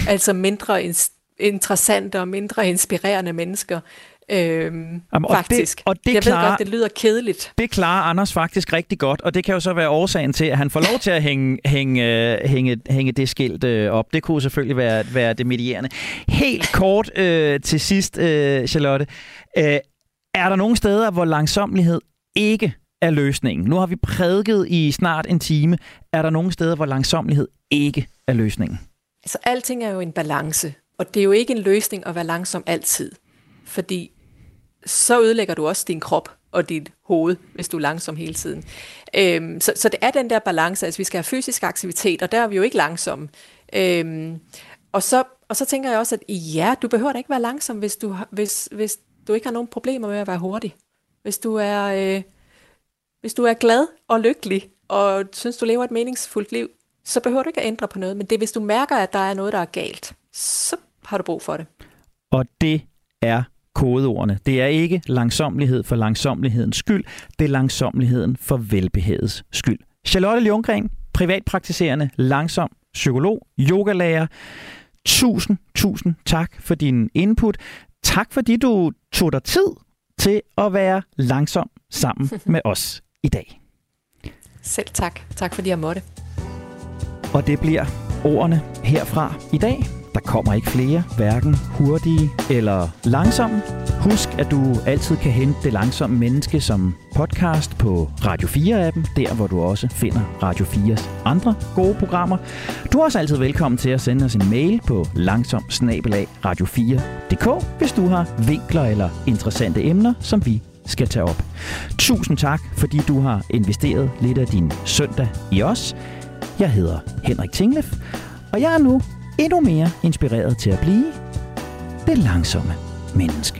Altså mindre in- interessante og mindre inspirerende mennesker. Øhm, Jamen, og faktisk. Det, og det jeg klarer, ved godt, det lyder kedeligt. Det klarer Anders faktisk rigtig godt, og det kan jo så være årsagen til, at han får lov til at hænge, hænge, hænge, hænge det skilt øh, op. Det kunne selvfølgelig være, være det medierende. Helt kort øh, til sidst, øh, Charlotte. Øh, er der nogle steder, hvor langsomlighed ikke er løsningen? Nu har vi prædiket i snart en time. Er der nogle steder, hvor langsomlighed ikke er løsningen? Altså, alting er jo en balance, og det er jo ikke en løsning at være langsom altid. Fordi så ødelægger du også din krop og dit hoved, hvis du er langsom hele tiden. Øhm, så, så det er den der balance, altså vi skal have fysisk aktivitet, og der er vi jo ikke langsomme. Øhm, og, så, og så tænker jeg også, at ja, du behøver da ikke være langsom, hvis du, hvis, hvis du ikke har nogen problemer med at være hurtig. Hvis du er, øh, hvis du er glad og lykkelig, og synes du lever et meningsfuldt liv, så behøver du ikke at ændre på noget. Men det er, hvis du mærker, at der er noget, der er galt, så har du brug for det. Og det er kodeordene. Det er ikke langsommelighed for langsommelighedens skyld, det er langsommeligheden for velbehagets skyld. Charlotte Ljunggren, privatpraktiserende, langsom psykolog, yogalærer. Tusind, tusind tak for din input. Tak fordi du tog dig tid til at være langsom sammen med os i dag. Selv tak. Tak fordi jeg måtte. Og det bliver ordene herfra i dag. Der kommer ikke flere, hverken hurtige eller langsomme. Husk, at du altid kan hente Det Langsomme Menneske som podcast på Radio fire-appen, der hvor du også finder Radio fires andre gode programmer. Du er også altid velkommen til at sende os en mail på langsom snabel-a radio fire punktum d k, hvis du har vinkler eller interessante emner, som vi skal tage op. Tusind tak, fordi du har investeret lidt af din søndag i os. Jeg hedder Henrik Tinglef, og jeg er nu endnu mere inspireret til at blive det langsomme menneske.